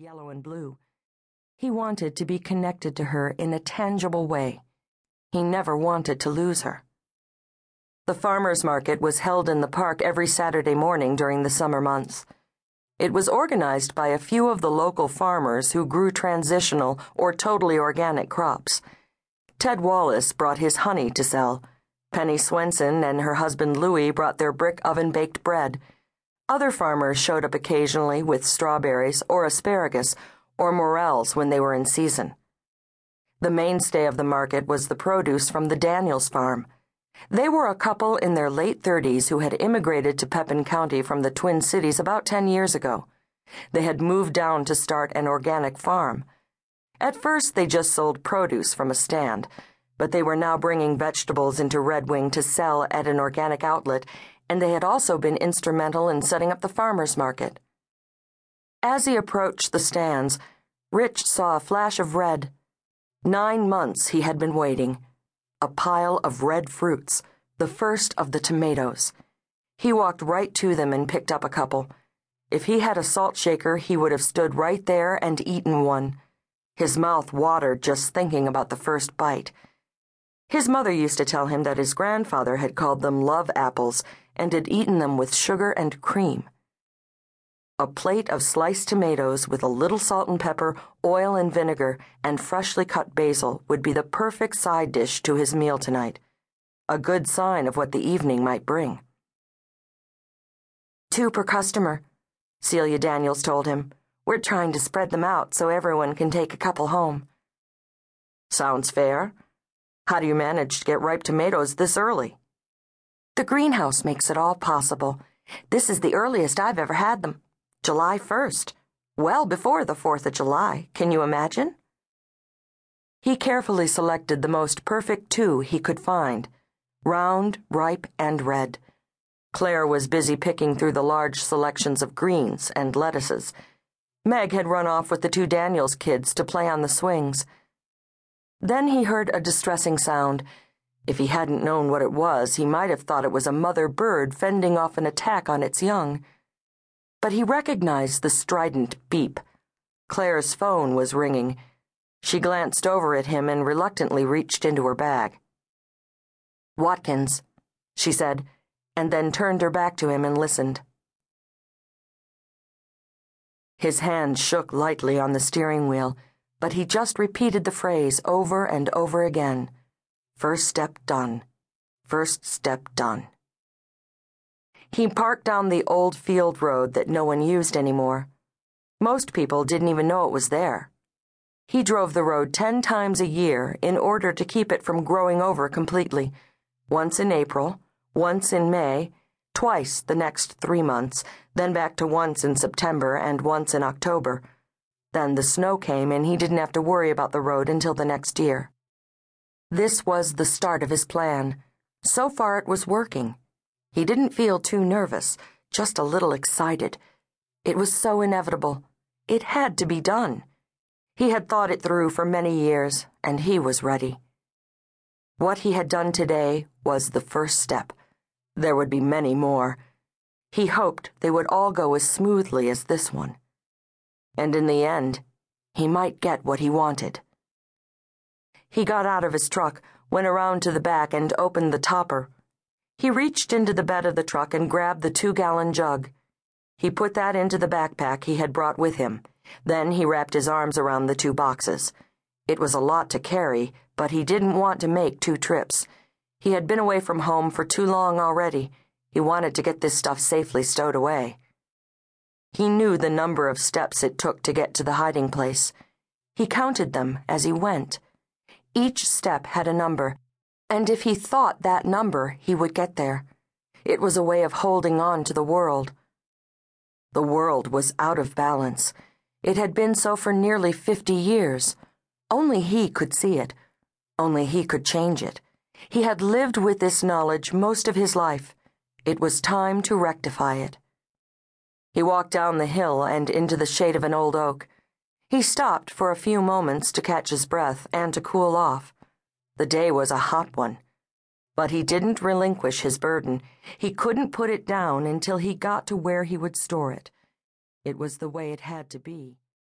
yellow and blue. He wanted to be connected to her in a tangible way. He never wanted to lose her. The farmers' market was held in the park every Saturday morning during the summer months. It was organized by a few of the local farmers who grew transitional or totally organic crops. Ted Wallace brought his honey to sell. Penny Swenson and her husband Louie brought their brick oven-baked bread. Other farmers showed up occasionally with strawberries or asparagus or morels when they were in season. The mainstay of the market was the produce from the Daniels farm. They were a couple in their late 30s who had immigrated to Pepin County from the Twin Cities about 10 years ago. They had moved down to start an organic farm. At first, they just sold produce from a stand, but they were now bringing vegetables into Red Wing to sell at an organic outlet, and they had also been instrumental in setting up the farmers' market. As he approached the stands, Rich saw a flash of red. 9 months he had been waiting. A pile of red fruits, the first of the tomatoes. He walked right to them and picked up a couple. If he had a salt shaker, he would have stood right there and eaten one. His mouth watered just thinking about the first bite. His mother used to tell him that his grandfather had called them love apples and had eaten them with sugar and cream. A plate of sliced tomatoes with a little salt and pepper, oil and vinegar, and freshly cut basil would be the perfect side dish to his meal tonight, a good sign of what the evening might bring. 2 per customer, Celia Daniels told him. We're trying to spread them out so everyone can take a couple home. Sounds fair. How do you manage to get ripe tomatoes this early? The greenhouse makes it all possible. This is the earliest I've ever had them. July 1st. Well before the 4th of July. Can you imagine? He carefully selected the most perfect 2 he could find. Round, ripe, and red. Claire was busy picking through the large selections of greens and lettuces. Meg had run off with the 2 Daniels kids to play on the swings. Then he heard a distressing sound. If he hadn't known what it was, he might have thought it was a mother bird fending off an attack on its young. But he recognized the strident beep. Claire's phone was ringing. She glanced over at him and reluctantly reached into her bag. Watkins, she said, and then turned her back to him and listened. His hand shook lightly on the steering wheel, but he just repeated the phrase over and over again. First step done. First step done. He parked down the old field road that no one used anymore. Most people didn't even know it was there. He drove the road 10 times a year in order to keep it from growing over completely. Once in April, once in May, twice the next 3 months, then back to once in September and once in October. Then the snow came and he didn't have to worry about the road until the next year. This was the start of his plan. So far it was working. He didn't feel too nervous, just a little excited. It was so inevitable. It had to be done. He had thought it through for many years, and he was ready. What he had done today was the first step. There would be many more. He hoped they would all go as smoothly as this one. And in the end, he might get what he wanted. He got out of his truck, went around to the back, and opened the topper. He reached into the bed of the truck and grabbed the 2-gallon jug. He put that into the backpack he had brought with him. Then he wrapped his arms around the 2 boxes. It was a lot to carry, but he didn't want to make 2 trips. He had been away from home for too long already. He wanted to get this stuff safely stowed away. He knew the number of steps it took to get to the hiding place. He counted them as he went. Each step had a number, and if he thought that number, he would get there. It was a way of holding on to the world. The world was out of balance. It had been so for nearly 50 years. Only he could see it. Only he could change it. He had lived with this knowledge most of his life. It was time to rectify it. He walked down the hill and into the shade of an old oak. He stopped for a few moments to catch his breath and to cool off. The day was a hot one. But he didn't relinquish his burden. He couldn't put it down until he got to where he would store it. It was the way it had to be.